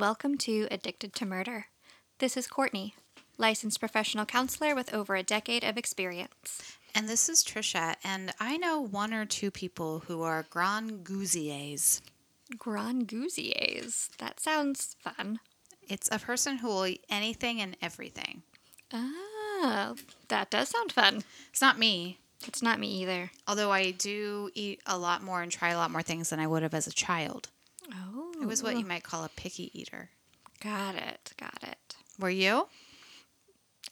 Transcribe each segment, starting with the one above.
and welcome to Addicted to Murder. This is Courtney, licensed professional counselor with over a decade of experience. And this is Trisha, and I know one or two people who are Grand Gousiers. Grand Gousiers? That sounds fun. It's a person who will eat anything and everything. Ah, that does sound fun. It's not me. It's not me either. Although I do eat a lot more and try a lot more things than I would have as a child. Oh. I was what you might call a picky eater. Got it. Were you?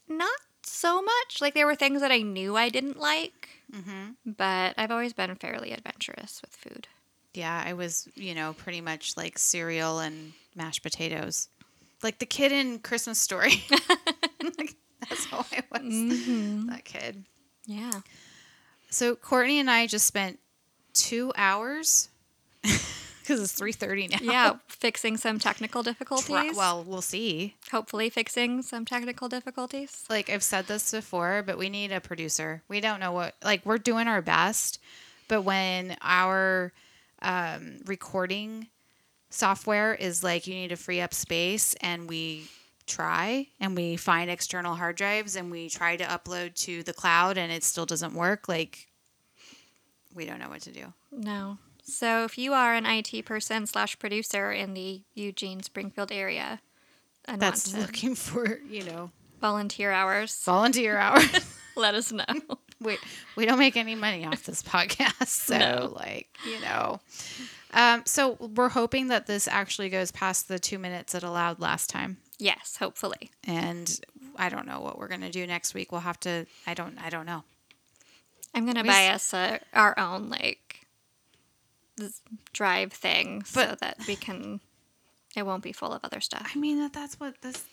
Not so much. Like, there were things that I knew I didn't like, but I've always been fairly adventurous with food. Yeah, I was, pretty much like cereal and mashed potatoes. Like the kid in Christmas Story. That's how I was, that kid. Yeah. So Courtney and I just spent 2 hours, because it's 3:30 now. Yeah, fixing some technical difficulties. Well, we'll see. Hopefully fixing some technical difficulties. Like, I've said this before, but we need a producer. We don't know what, we're doing our best, but when our recording software is you need to free up space, and we try and we find external hard drives and we try to upload to the cloud and it still doesn't work. We don't know what to do. No. So if you are an IT person / producer in the Eugene, Springfield area, that's looking for, volunteer hours, let us know. We don't make any money off this podcast. So no. So we're hoping that this actually goes past the 2 minutes it allowed last time. Yes, hopefully. And I don't know what we're going to do next week. We'll have to, I don't know. I'm going to buy us our own, this drive thing so that we can, it won't be full of other stuff. I mean, that's what this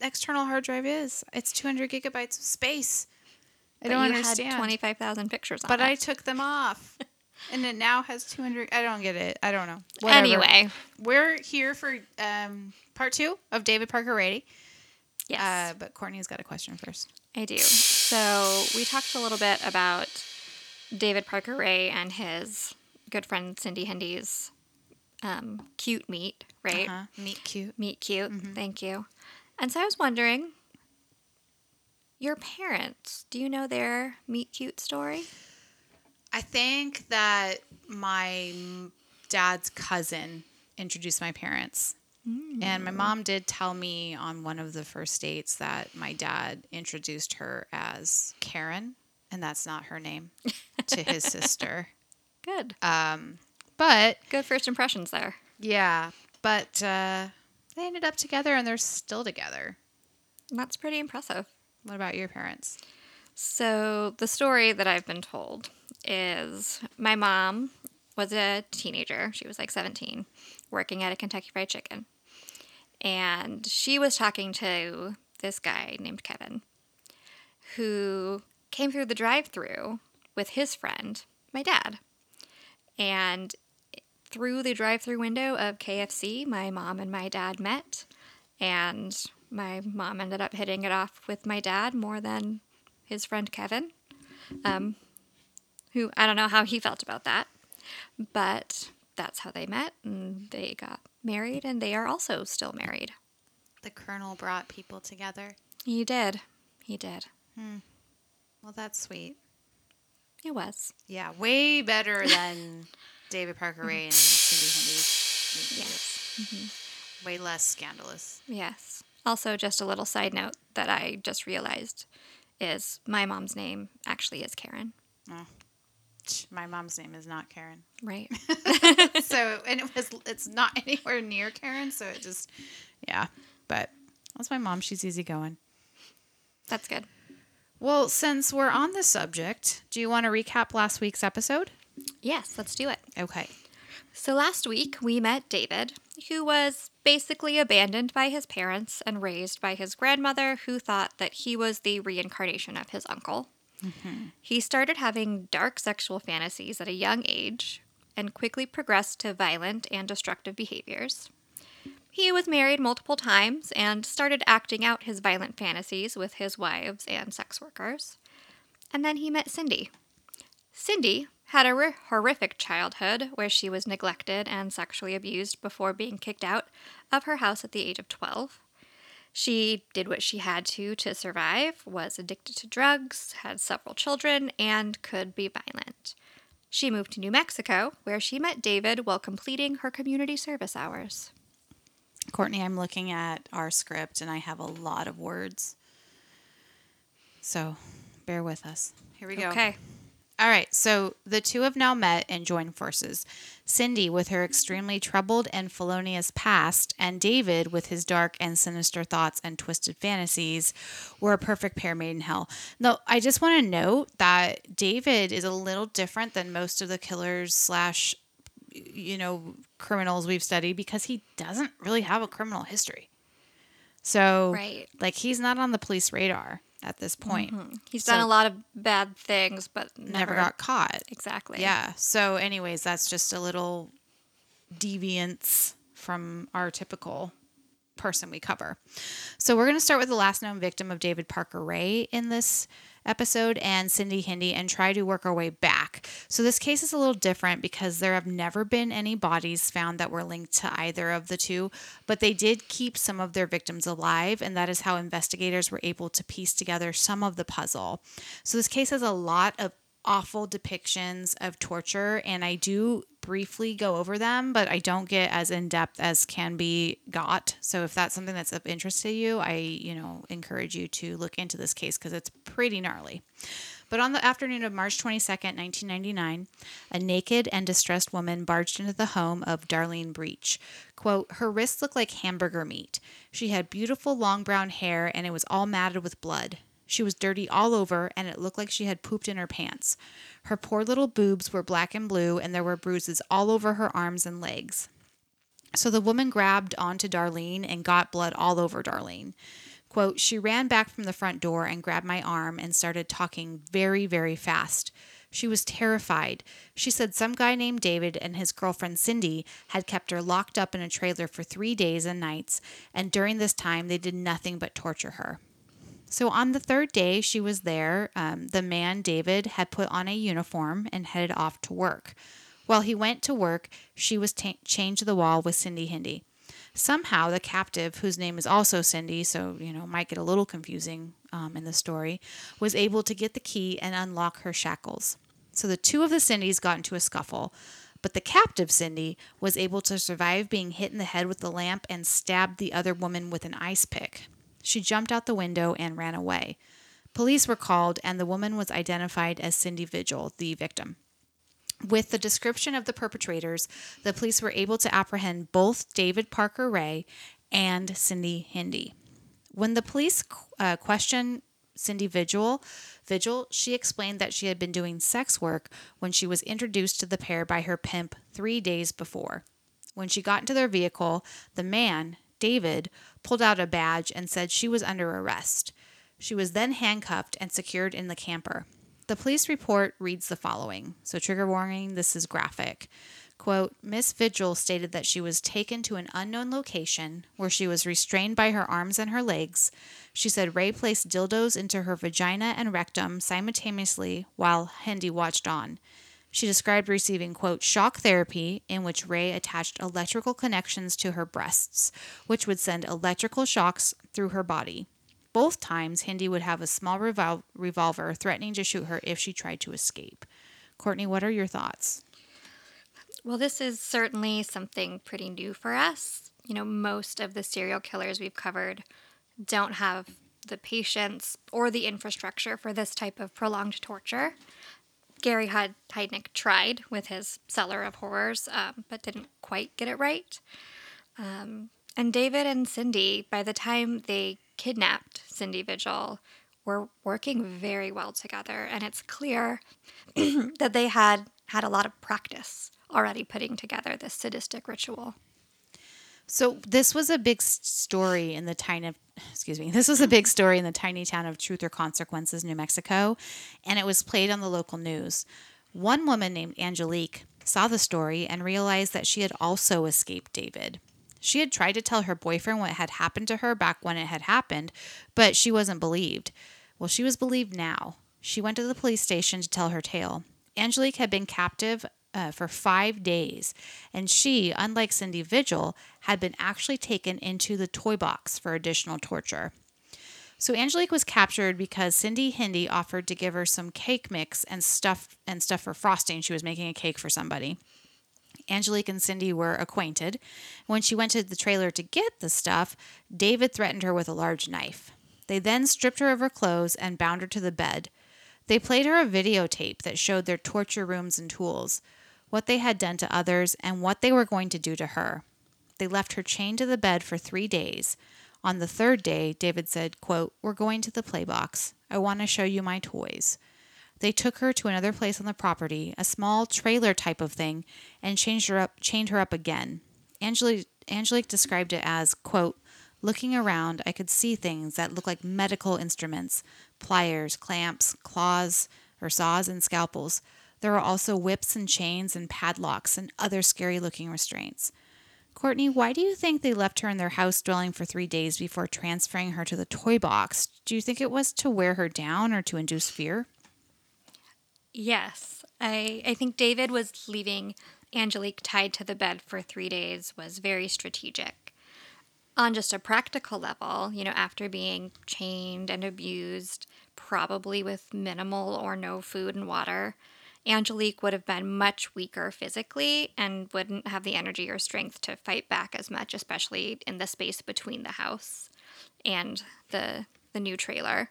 external hard drive is. It's 200 gigabytes of space. I don't understand. Had 25,000 pictures on it. But I took them off. And it now has 200. I don't get it. I don't know. Whatever. Anyway, we're here for part 2 of David Parker Ray. Yes. But Courtney's got a question first. I do. So we talked a little bit about David Parker Ray and his good friend Cindy Hendy's cute meet, right? Uh-huh. Meet cute. Mm-hmm. Thank you. And so I was wondering, your parents, do you know their meet cute story? I think that my dad's cousin introduced my parents. Mm. And my mom did tell me on one of the first dates that my dad introduced her as Karen, and that's not her name, to his sister. Good. But good first impressions there. Yeah. But they ended up together, and they're still together. That's pretty impressive. What about your parents? So the story that I've been told is my mom was a teenager. She was 17, working at a Kentucky Fried Chicken. And she was talking to this guy named Kevin, who came through the drive-thru with his friend, my dad. And through the drive-thru window of KFC, my mom and my dad met. And my mom ended up hitting it off with my dad more than his friend Kevin. Who, I don't know how he felt about that, but that's how they met, and they got married, and they are also still married. The Colonel brought people together. He did. Hmm. Well, that's sweet. It was. Yeah, way better than David Parker Ray and Cindy Hendy. Yes. Mm-hmm. Way less scandalous. Yes. Also, just a little side note that I just realized is my mom's name actually is Karen. Oh. My mom's name is not Karen. Right. So, and it's not anywhere near Karen, so it just, yeah. But that's my mom. She's easygoing. That's good. Well, since we're on the subject, do you want to recap last week's episode? Yes, let's do it. Okay. So last week we met David, who was basically abandoned by his parents and raised by his grandmother, who thought that he was the reincarnation of his uncle. Mm-hmm. He started having dark sexual fantasies at a young age and quickly progressed to violent and destructive behaviors. He was married multiple times and started acting out his violent fantasies with his wives and sex workers. And then he met Cindy. Cindy had a horrific childhood where she was neglected and sexually abused before being kicked out of her house at the age of 12. She did what she had to survive, was addicted to drugs, had several children, and could be violent. She moved to New Mexico, where she met David while completing her community service hours. Courtney, I'm looking at our script, and I have a lot of words. So, bear with us. Here we go. Okay. All right, so the two have now met and joined forces. Cindy with her extremely troubled and felonious past, and David with his dark and sinister thoughts and twisted fantasies, were a perfect pair made in hell. Now, I just want to note that David is a little different than most of the killers / criminals we've studied because he doesn't really have a criminal history. So, right. He's not on the police radar at this point. Mm-hmm. He's done a lot of bad things, but never got caught. Exactly. Yeah. So anyways, that's just a little deviance from our typical person we cover. So we're going to start with the last known victim of David Parker Ray in this episode and Cindy Hendy and try to work our way back. So this case is a little different because there have never been any bodies found that were linked to either of the two, but they did keep some of their victims alive, and that is how investigators were able to piece together some of the puzzle. So this case has a lot of awful depictions of torture, and I do briefly go over them, but I don't get as in-depth as can be got. So if that's something that's of interest to you, I, encourage you to look into this case because it's pretty gnarly. But on the afternoon of March 22nd, 1999, a naked and distressed woman barged into the home of Darlene Breach. Quote, her wrists looked like hamburger meat. She had beautiful long brown hair and it was all matted with blood. She was dirty all over, and it looked like she had pooped in her pants. Her poor little boobs were black and blue, and there were bruises all over her arms and legs. So the woman grabbed onto Darlene and got blood all over Darlene. Quote, she ran back from the front door and grabbed my arm and started talking very, very fast. She was terrified. She said some guy named David and his girlfriend Cindy had kept her locked up in a trailer for 3 days and nights, and during this time they did nothing but torture her. So on the third day she was there, the man, David, had put on a uniform and headed off to work. While he went to work, she was chained to the wall with Cindy Hendy. Somehow the captive, whose name is also Cindy, so, might get a little confusing in the story, was able to get the key and unlock her shackles. So the two of the Cindys got into a scuffle, but the captive Cindy was able to survive being hit in the head with the lamp and stabbed the other woman with an ice pick. She jumped out the window and ran away. Police were called, and the woman was identified as Cindy Vigil, the victim. With the description of the perpetrators, the police were able to apprehend both David Parker Ray and Cindy Hendy. When the police questioned Cindy Vigil, she explained that she had been doing sex work when she was introduced to the pair by her pimp 3 days before. When she got into their vehicle, the man, David, pulled out a badge and said she was under arrest. She was then handcuffed and secured in the camper. The police report reads the following. So trigger warning, this is graphic. Quote, Miss Vigil stated that she was taken to an unknown location where she was restrained by her arms and her legs. She said Ray placed dildos into her vagina and rectum simultaneously while Hendy watched on. She described receiving, quote, shock therapy, in which Ray attached electrical connections to her breasts, which would send electrical shocks through her body. Both times, Hendy would have a small revolver threatening to shoot her if she tried to escape. Courtney, what are your thoughts? Well, this is certainly something pretty new for us. Most of the serial killers we've covered don't have the patience or the infrastructure for this type of prolonged torture. Gary Heidnik tried with his Cellar of Horrors, but didn't quite get it right. And David and Cindy, by the time they kidnapped Cindy Vigil, were working very well together. And it's clear that they had a lot of practice already putting together this sadistic ritual. So this was a big story in the tiny town of Truth or Consequences, New Mexico, and it was played on the local news. One woman named Angelique saw the story and realized that she had also escaped David. She had tried to tell her boyfriend what had happened to her back when it had happened, but she wasn't believed. Well, she was believed now. She went to the police station to tell her tale. Angelique had been captive for 5 days, and she, unlike Cindy Vigil, had been actually taken into the toy box for additional torture. So Angelique was captured because Cindy Hendy offered to give her some cake mix and stuff for frosting. She was making a cake for somebody. Angelique and Cindy were acquainted. When she went to the trailer to get the stuff, David threatened her with a large knife. They then stripped her of her clothes and bound her to the bed. They played her a videotape that showed their torture rooms and tools, what they had done to others, and what they were going to do to her. They left her chained to the bed for 3 days. On the third day, David said, quote, "We're going to the play box. I want to show you my toys." They took her to another place on the property, a small trailer type of thing, and chained her up again. Angelique described it as, quote, "Looking around, I could see things that looked like medical instruments, pliers, clamps, claws, or saws and scalpels. There were also whips and chains and padlocks and other scary-looking restraints." Courtney, why do you think they left her in their house dwelling for 3 days before transferring her to the toy box? Do you think it was to wear her down or to induce fear? Yes. I think David was leaving Angelique tied to the bed for 3 days was very strategic. On just a practical level, you know, after being chained and abused, probably with minimal or no food and water, Angelique would have been much weaker physically and wouldn't have the energy or strength to fight back as much, especially in the space between the house and the new trailer.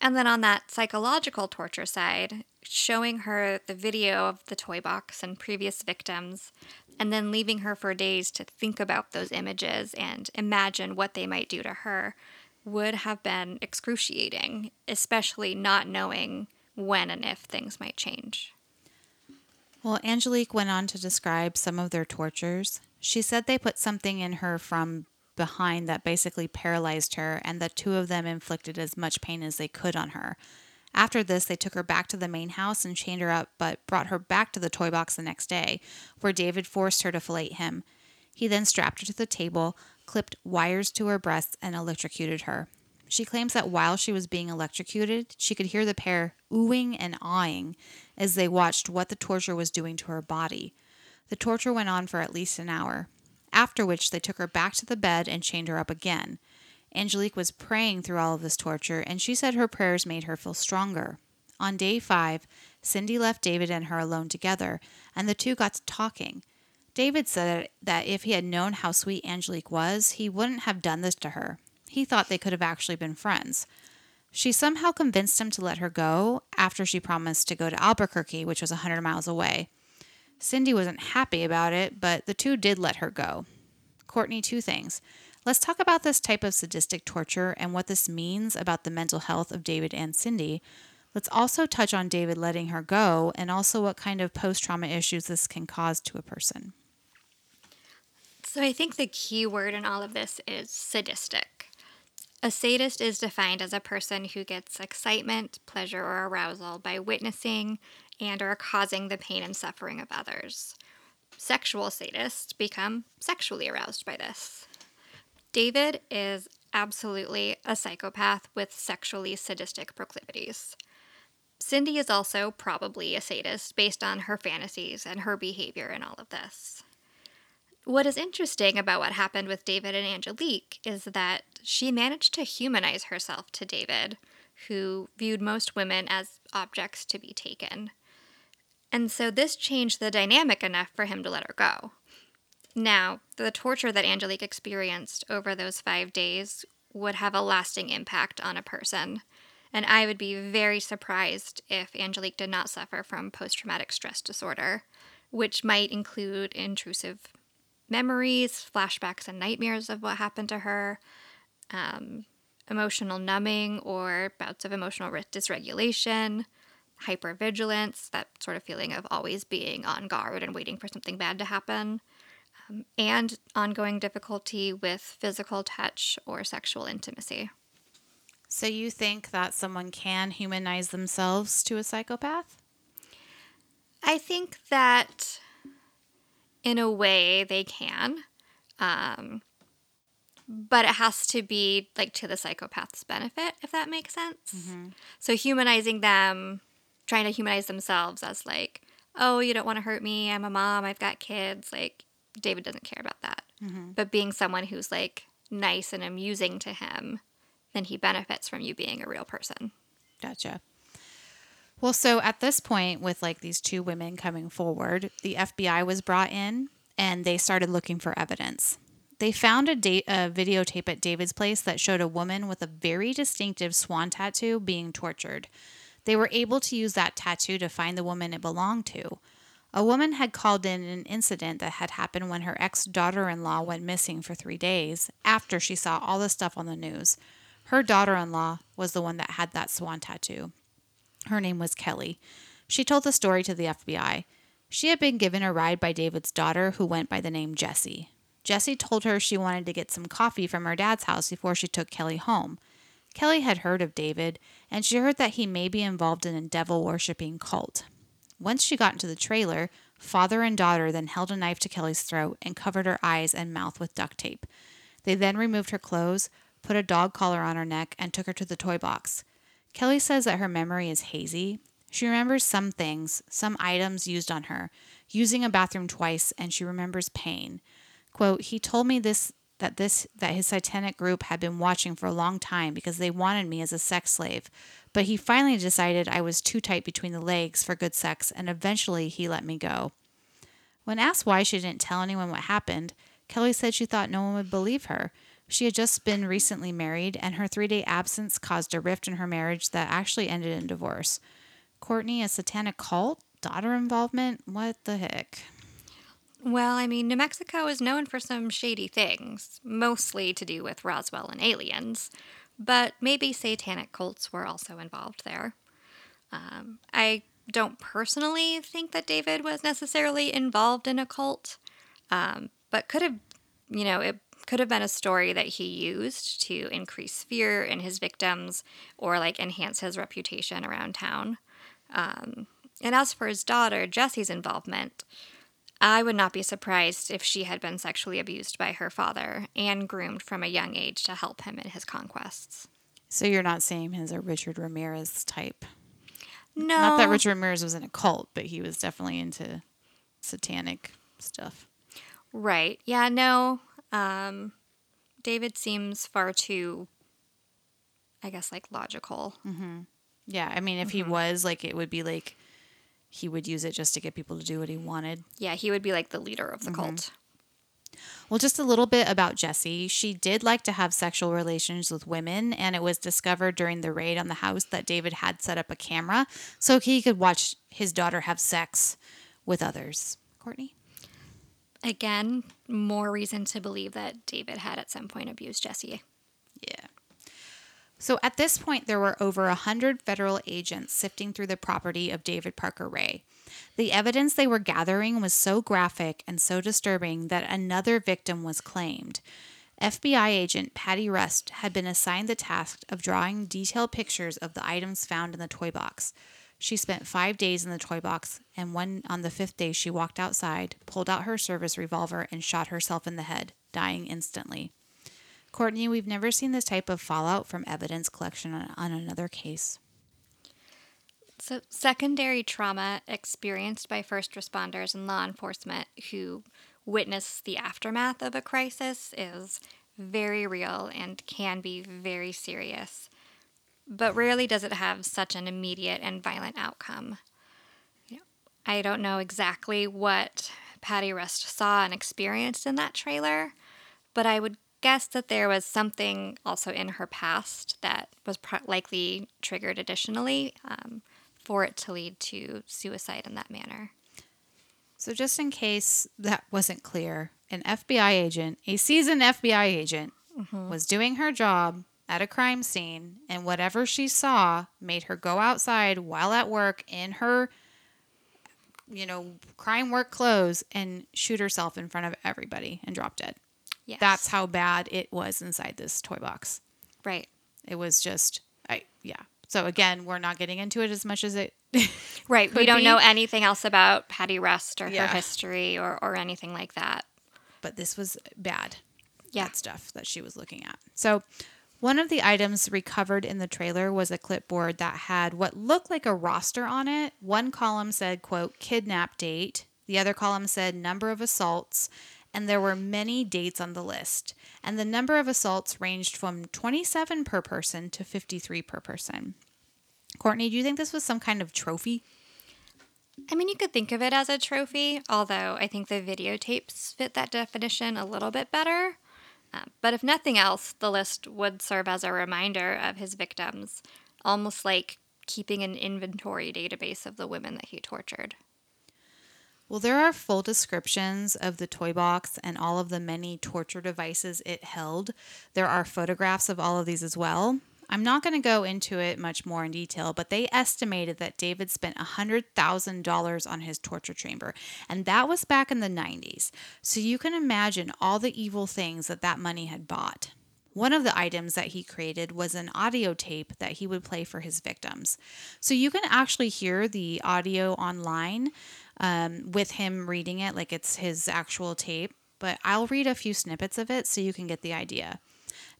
And then on that psychological torture side, showing her the video of the toy box and previous victims, and then leaving her for days to think about those images and imagine what they might do to her would have been excruciating, especially not knowing when and if things might change. Well, Angelique went on to describe some of their tortures. She said they put something in her from behind that basically paralyzed her, and the two of them inflicted as much pain as they could on her. After this, they took her back to the main house and chained her up, but brought her back to the toy box the next day, where David forced her to fillet him. He then strapped her to the table, clipped wires to her breasts, and electrocuted her. She claims that while she was being electrocuted, she could hear the pair oohing and aahing as they watched what the torture was doing to her body. The torture went on for at least an hour, after which they took her back to the bed and chained her up again. Angelique was praying through all of this torture, and she said her prayers made her feel stronger. On day 5, Cindy left David and her alone together, and the two got to talking. David said that if he had known how sweet Angelique was, he wouldn't have done this to her. He thought they could have actually been friends. She somehow convinced him to let her go after she promised to go to Albuquerque, which was 100 miles away. Cindy wasn't happy about it, but the two did let her go. Courtney, 2 things. Let's talk about this type of sadistic torture and what this means about the mental health of David and Cindy. Let's also touch on David letting her go and also what kind of post-trauma issues this can cause to a person. So I think the key word in all of this is sadistic. A sadist is defined as a person who gets excitement, pleasure, or arousal by witnessing and or causing the pain and suffering of others. Sexual sadists become sexually aroused by this. David is absolutely a psychopath with sexually sadistic proclivities. Cindy is also probably a sadist based on her fantasies and her behavior in all of this. What is interesting about what happened with David and Angelique is that she managed to humanize herself to David, who viewed most women as objects to be taken. And so this changed the dynamic enough for him to let her go. Now, the torture that Angelique experienced over those 5 days would have a lasting impact on a person, and I would be very surprised if Angelique did not suffer from post-traumatic stress disorder, which might include intrusive memories, flashbacks and nightmares of what happened to her, emotional numbing or bouts of emotional dysregulation, hypervigilance, that sort of feeling of always being on guard and waiting for something bad to happen, and ongoing difficulty with physical touch or sexual intimacy. So you think that someone can humanize themselves to a psychopath? I think that in a way, they can, but it has to be like to the psychopath's benefit, if that makes sense. Mm-hmm. So humanizing them, trying to humanize themselves as like, oh, you don't want to hurt me. I'm a mom. I've got kids. Like, David doesn't care about that. Mm-hmm. But being someone who's like nice and amusing to him, then he benefits from you being a real person. Gotcha. Well, so at this point with like these two women coming forward, the FBI was brought in and they started looking for evidence. They found a videotape at David's place that showed a woman with a very distinctive swan tattoo being tortured. They were able to use that tattoo to find the woman it belonged to. A woman had called in an incident that had happened when her ex-daughter-in-law went missing for 3 days after she saw all the stuff on the news. Her daughter-in-law was the one that had that swan tattoo. Her name was Kelly. She told the story to the FBI. She had been given a ride by David's daughter, who went by the name Jessie. Jessie told her she wanted to get some coffee from her dad's house before she took Kelly home. Kelly had heard of David, and she heard that he may be involved in a devil-worshipping cult. Once she got into the trailer, father and daughter then held a knife to Kelly's throat and covered her eyes and mouth with duct tape. They then removed her clothes, put a dog collar on her neck, and took her to the toy box. Kelly says that her memory is hazy. She remembers some things, some items used on her, using a bathroom twice, and she remembers pain. Quote, he told me that his satanic group had been watching for a long time because they wanted me as a sex slave, but he finally decided I was too tight between the legs for good sex, and eventually he let me go. When asked why she didn't tell anyone what happened, Kelly said she thought no one would believe her. She had just been recently married, and her 3-day absence caused a rift in her marriage that actually ended in divorce. Courtney, a satanic cult? Daughter involvement? What the heck? Well, I mean, New Mexico is known for some shady things, mostly to do with Roswell and aliens, but maybe satanic cults were also involved there. I don't personally think that David was necessarily involved in a cult, but could have, you know, it could have been a story that he used to increase fear in his victims or like enhance his reputation around town. And as for his daughter, Jessie's involvement, I would not be surprised if she had been sexually abused by her father and groomed from a young age to help him in his conquests. So you're not seeing him as a Richard Ramirez type? No. Not that Richard Ramirez was in a cult, but he was definitely into satanic stuff. Right. Yeah, no. David seems far too, I guess, like logical. Mm-hmm. Yeah, I mean, if he was, like, it would be like he would use it just to get people to do what he wanted. Yeah, he would be like the leader of the cult. Well, just a little bit about Jessie. She did like to have sexual relations with women, and it was discovered during the raid on the house that David had set up a camera so he could watch his daughter have sex with others. Courtney? Again, more reason to believe that David had at some point abused Jessie. Yeah. So at this point, there were over 100 federal agents sifting through the property of David Parker Ray. The evidence they were gathering was so graphic and so disturbing that another victim was claimed. FBI agent Patty Rust had been assigned the task of drawing detailed pictures of the items found in the toy box. She spent 5 days in the toy box, and on the 5th day, she walked outside, pulled out her service revolver, and shot herself in the head, dying instantly. Courtney, we've never seen this type of fallout from evidence collection on another case. So secondary trauma experienced by first responders and law enforcement who witness the aftermath of a crisis is very real and can be very serious, but rarely does it have such an immediate and violent outcome. You know, I don't know exactly what Patty Rust saw and experienced in that trailer, but I would guess that there was something also in her past that was likely triggered additionally for it to lead to suicide in that manner. So just in case that wasn't clear, an FBI agent, a seasoned FBI agent, was doing her job at a crime scene, and whatever she saw made her go outside while at work in her, you know, crime work clothes and shoot herself in front of everybody and drop dead. Yes. That's how bad it was inside this toy box. Right. It was just, yeah. So again, we're not getting into it as much as it Right. We don't know anything else about Patty Rust or her history or anything like that. But this was bad. Yeah. That stuff that she was looking at. So One of the items recovered in the trailer was a clipboard that had what looked like a roster on it. One column said, quote, kidnap date. The other column said number of assaults. And there were many dates on the list. And the number of assaults ranged from 27 per person to 53 per person. Courtney, do you think this was some kind of trophy? I mean, you could think of it as a trophy, although I think the videotapes fit that definition a little bit better. But if nothing else, the list would serve as a reminder of his victims, almost like keeping an inventory database of the women that he tortured. Well, there are full descriptions of the toy box and all of the many torture devices it held. There are photographs of all of these as well. I'm not going to go into it much more in detail, but they estimated that David spent $100,000 on his torture chamber, and that was back in the 90s. So you can imagine all the evil things that that money had bought. One of the items that he created was an audio tape that he would play for his victims. So you can actually hear the audio online with him reading it like it's his actual tape, but I'll read a few snippets of it so you can get the idea.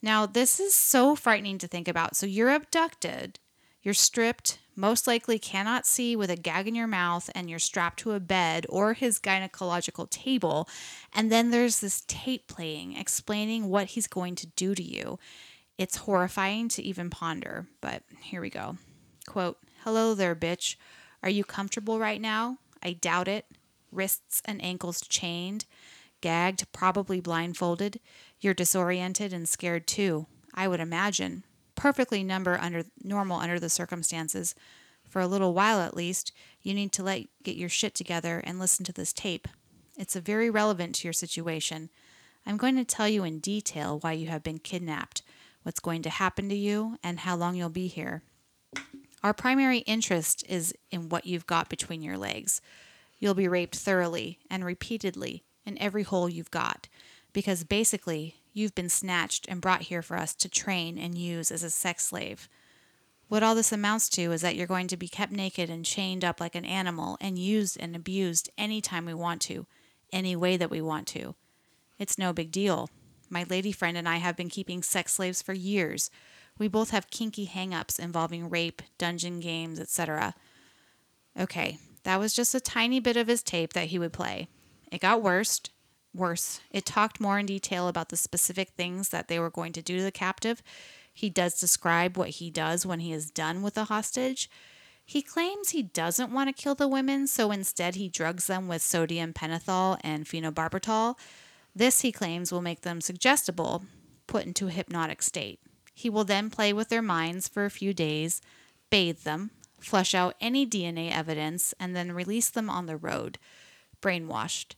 Now, this is so frightening to think about. So you're abducted, you're stripped, most likely cannot see with a gag in your mouth, and you're strapped to a bed or his gynecological table. And then there's this tape playing, explaining what he's going to do to you. It's horrifying to even ponder, but here we go. Quote, hello there, bitch. Are you comfortable right now? I doubt it. Wrists and ankles chained, gagged, probably blindfolded. You're disoriented and scared too, I would imagine. Perfectly normal under the circumstances. For a little while at least, you need to get your shit together and listen to this tape. It's very relevant to your situation. I'm going to tell you in detail why you have been kidnapped, what's going to happen to you, and how long you'll be here. Our primary interest is in what you've got between your legs. You'll be raped thoroughly and repeatedly in every hole you've got, because basically you've been snatched and brought here for us to train and use as a sex slave. What all this amounts to is that you're going to be kept naked and chained up like an animal and used and abused any time we want to, any way that we want to. It's no big deal. My lady friend and I have been keeping sex slaves for years. We both have kinky hang-ups involving rape, dungeon games, etc. Okay, that was just a tiny bit of his tape that he would play. It got worse. It talked more in detail about the specific things that they were going to do to the captive. He does describe what he does when he is done with the hostage. He claims he doesn't want to kill the women, so instead he drugs them with sodium pentothal and phenobarbital. This, he claims, will make them suggestible, put into a hypnotic state. He will then play with their minds for a few days, bathe them, flush out any DNA evidence, and then release them on the road, brainwashed.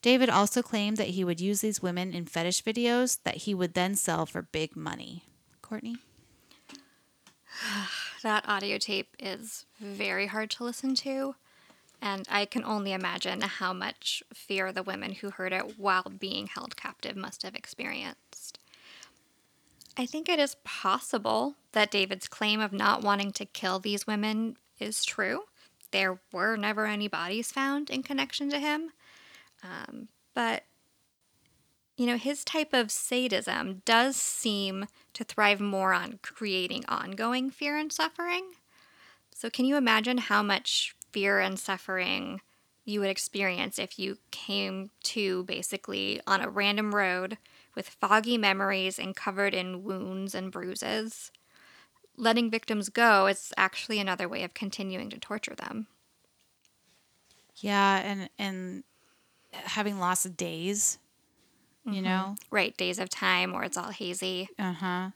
David also claimed that he would use these women in fetish videos that he would then sell for big money. Courtney? That audio tape is very hard to listen to, and I can only imagine how much fear the women who heard it while being held captive must have experienced. I think it is possible that David's claim of not wanting to kill these women is true. There were never any bodies found in connection to him. But, you know, his type of sadism does seem to thrive more on creating ongoing fear and suffering. So can you imagine how much fear and suffering you would experience if you came to basically on a random road with foggy memories and covered in wounds and bruises? Letting victims go is actually another way of continuing to torture them. Yeah, and having lost days, you know? Right, days of time where it's all hazy. Uh-huh.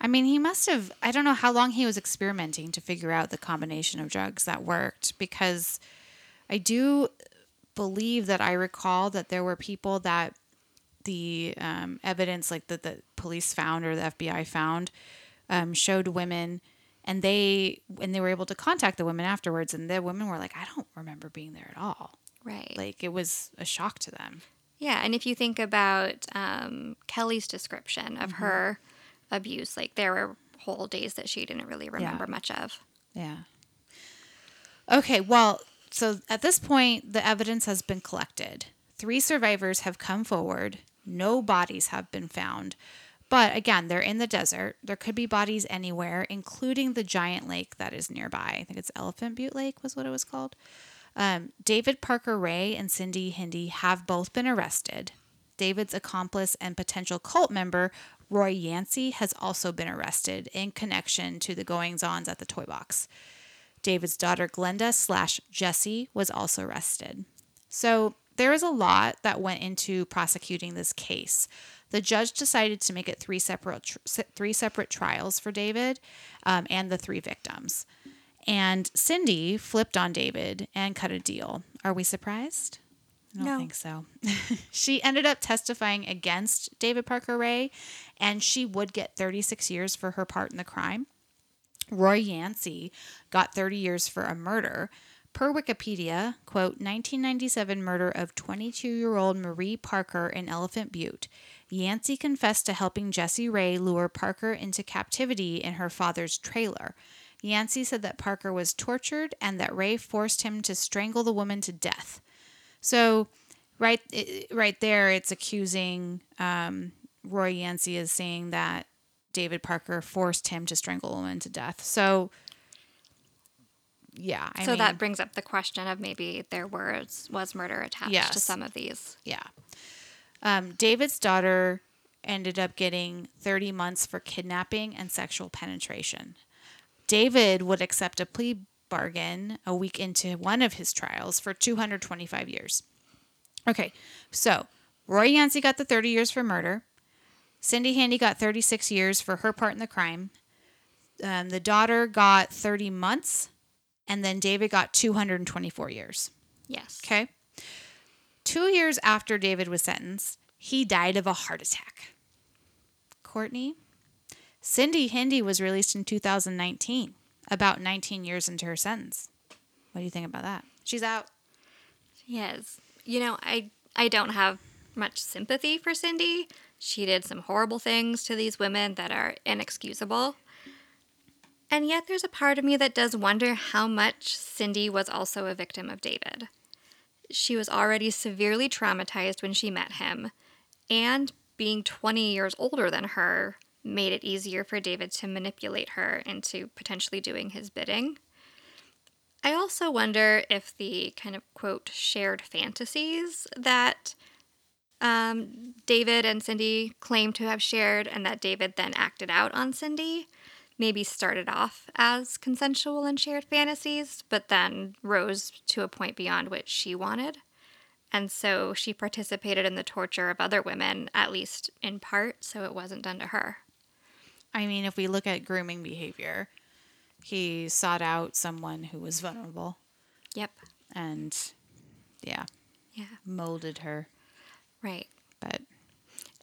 I mean, he must have, I don't know how long he was experimenting to figure out the combination of drugs that worked, because I do believe that I recall that there were people that the evidence like that the police found or the FBI found showed women, and they were able to contact the women afterwards, and the women were like, I don't remember being there at all. Right. Like, it was a shock to them. Yeah, and if you think about Kelly's description of her abuse, like, there were whole days that she didn't really remember much of. Yeah. Okay, well, so at this point, the evidence has been collected. 3 survivors have come forward. No bodies have been found. But again, they're in the desert. There could be bodies anywhere, including the giant lake that is nearby. I think it's Elephant Butte Lake was what it was called. David Parker Ray and Cindy Hendy have both been arrested. David's accomplice and potential cult member, Roy Yancey, has also been arrested in connection to the goings-ons at the toy box. David's daughter, Glenda / Jessie, was also arrested. So there is a lot that went into prosecuting this case. The judge decided to make it three separate trials for David and the three victims. And Cindy flipped on David and cut a deal. Are we surprised? I don't think so. She ended up testifying against David Parker Ray, and she would get 36 years for her part in the crime. Roy Yancey got 30 years for a murder. Per Wikipedia, quote, 1997 murder of 22-year-old Marie Parker in Elephant Butte. Yancey confessed to helping Jessie Ray lure Parker into captivity in her father's trailer. Yancey said that Parker was tortured and that Ray forced him to strangle the woman to death. So right there, it's accusing Roy Yancey as saying that David Parker forced him to strangle a woman to death. So, yeah. I mean, that brings up the question of maybe there was murder attached to some of these. Yeah. David's daughter ended up getting 30 months for kidnapping and sexual penetration. David would accept a plea bargain a week into one of his trials for 225 years. Okay, so Roy Yancey got the 30 years for murder. Cindy Hendy got 36 years for her part in the crime. The daughter got 30 months, and then David got 224 years. Yes. Okay. 2 years after David was sentenced, he died of a heart attack. Courtney, Cindy Hendy was released in 2019, about 19 years into her sentence. What do you think about that? She's out. She is. You know, I don't have much sympathy for Cindy. She did some horrible things to these women that are inexcusable. And yet there's a part of me that does wonder how much Cindy was also a victim of David. She was already severely traumatized when she met him, and being 20 years older than her made it easier for David to manipulate her into potentially doing his bidding. I also wonder if the kind of, quote, shared fantasies that David and Cindy claim to have shared and that David then acted out on Cindy maybe started off as consensual and shared fantasies, but then rose to a point beyond what she wanted. And so she participated in the torture of other women, at least in part, so it wasn't done to her. I mean, if we look at grooming behavior, he sought out someone who was vulnerable. Yep. And, yeah, molded her. Right.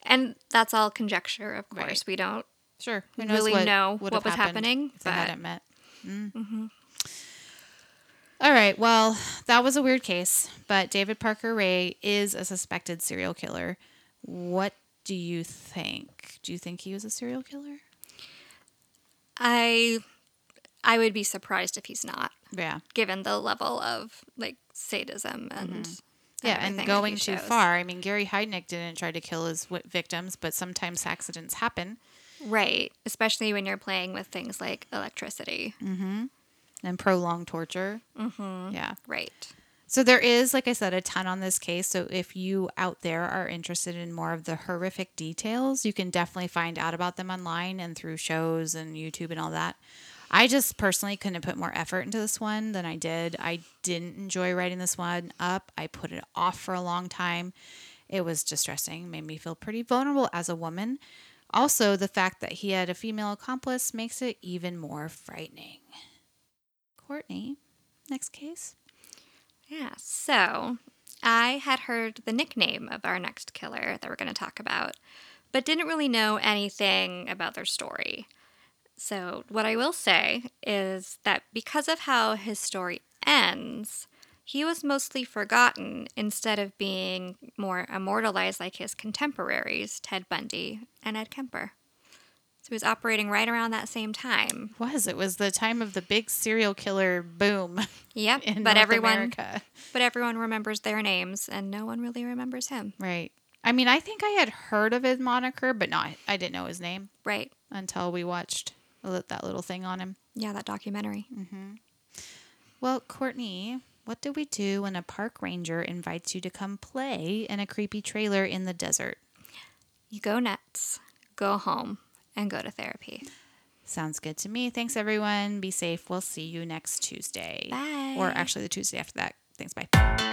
And that's all conjecture, of course. Right. We don't know what was happening. If they hadn't met. Mm-hmm. All right. Well, that was a weird case, but David Parker Ray is a suspected serial killer. What do you think? Do you think he was a serial killer? I would be surprised if he's not. Yeah. Given the level of sadism and and going too far. I mean, Gary Heidnik didn't try to kill his victims, but sometimes accidents happen. Right, especially when you're playing with things like electricity. Mm-hmm. And prolonged torture. Mm-hmm. Yeah. Right. So there is, like I said, a ton on this case. So if you out there are interested in more of the horrific details, you can definitely find out about them online and through shows and YouTube and all that. I just personally couldn't put more effort into this one than I did. I didn't enjoy writing this one up. I put it off for a long time. It was distressing. Made me feel pretty vulnerable as a woman. Also, the fact that he had a female accomplice makes it even more frightening. Courtney, next case. Yeah, so I had heard the nickname of our next killer that we're going to talk about, but didn't really know anything about their story. So what I will say is that because of how his story ends, he was mostly forgotten instead of being more immortalized like his contemporaries, Ted Bundy and Ed Kemper. So he was operating right around that same time. It was the time of the big serial killer boom. Yep. But everyone remembers their names and no one really remembers him. Right. I mean, I think I had heard of his moniker, but not, I didn't know his name. Right. Until we watched that little thing on him. Yeah, that documentary. Mm-hmm. Well, Courtney, what do we do when a park ranger invites you to come play in a creepy trailer in the desert? You go nuts, go home, and go to therapy. Sounds good to me. Thanks, everyone. Be safe. We'll see you next Tuesday. Bye. Or actually the Tuesday after that. Thanks. Bye.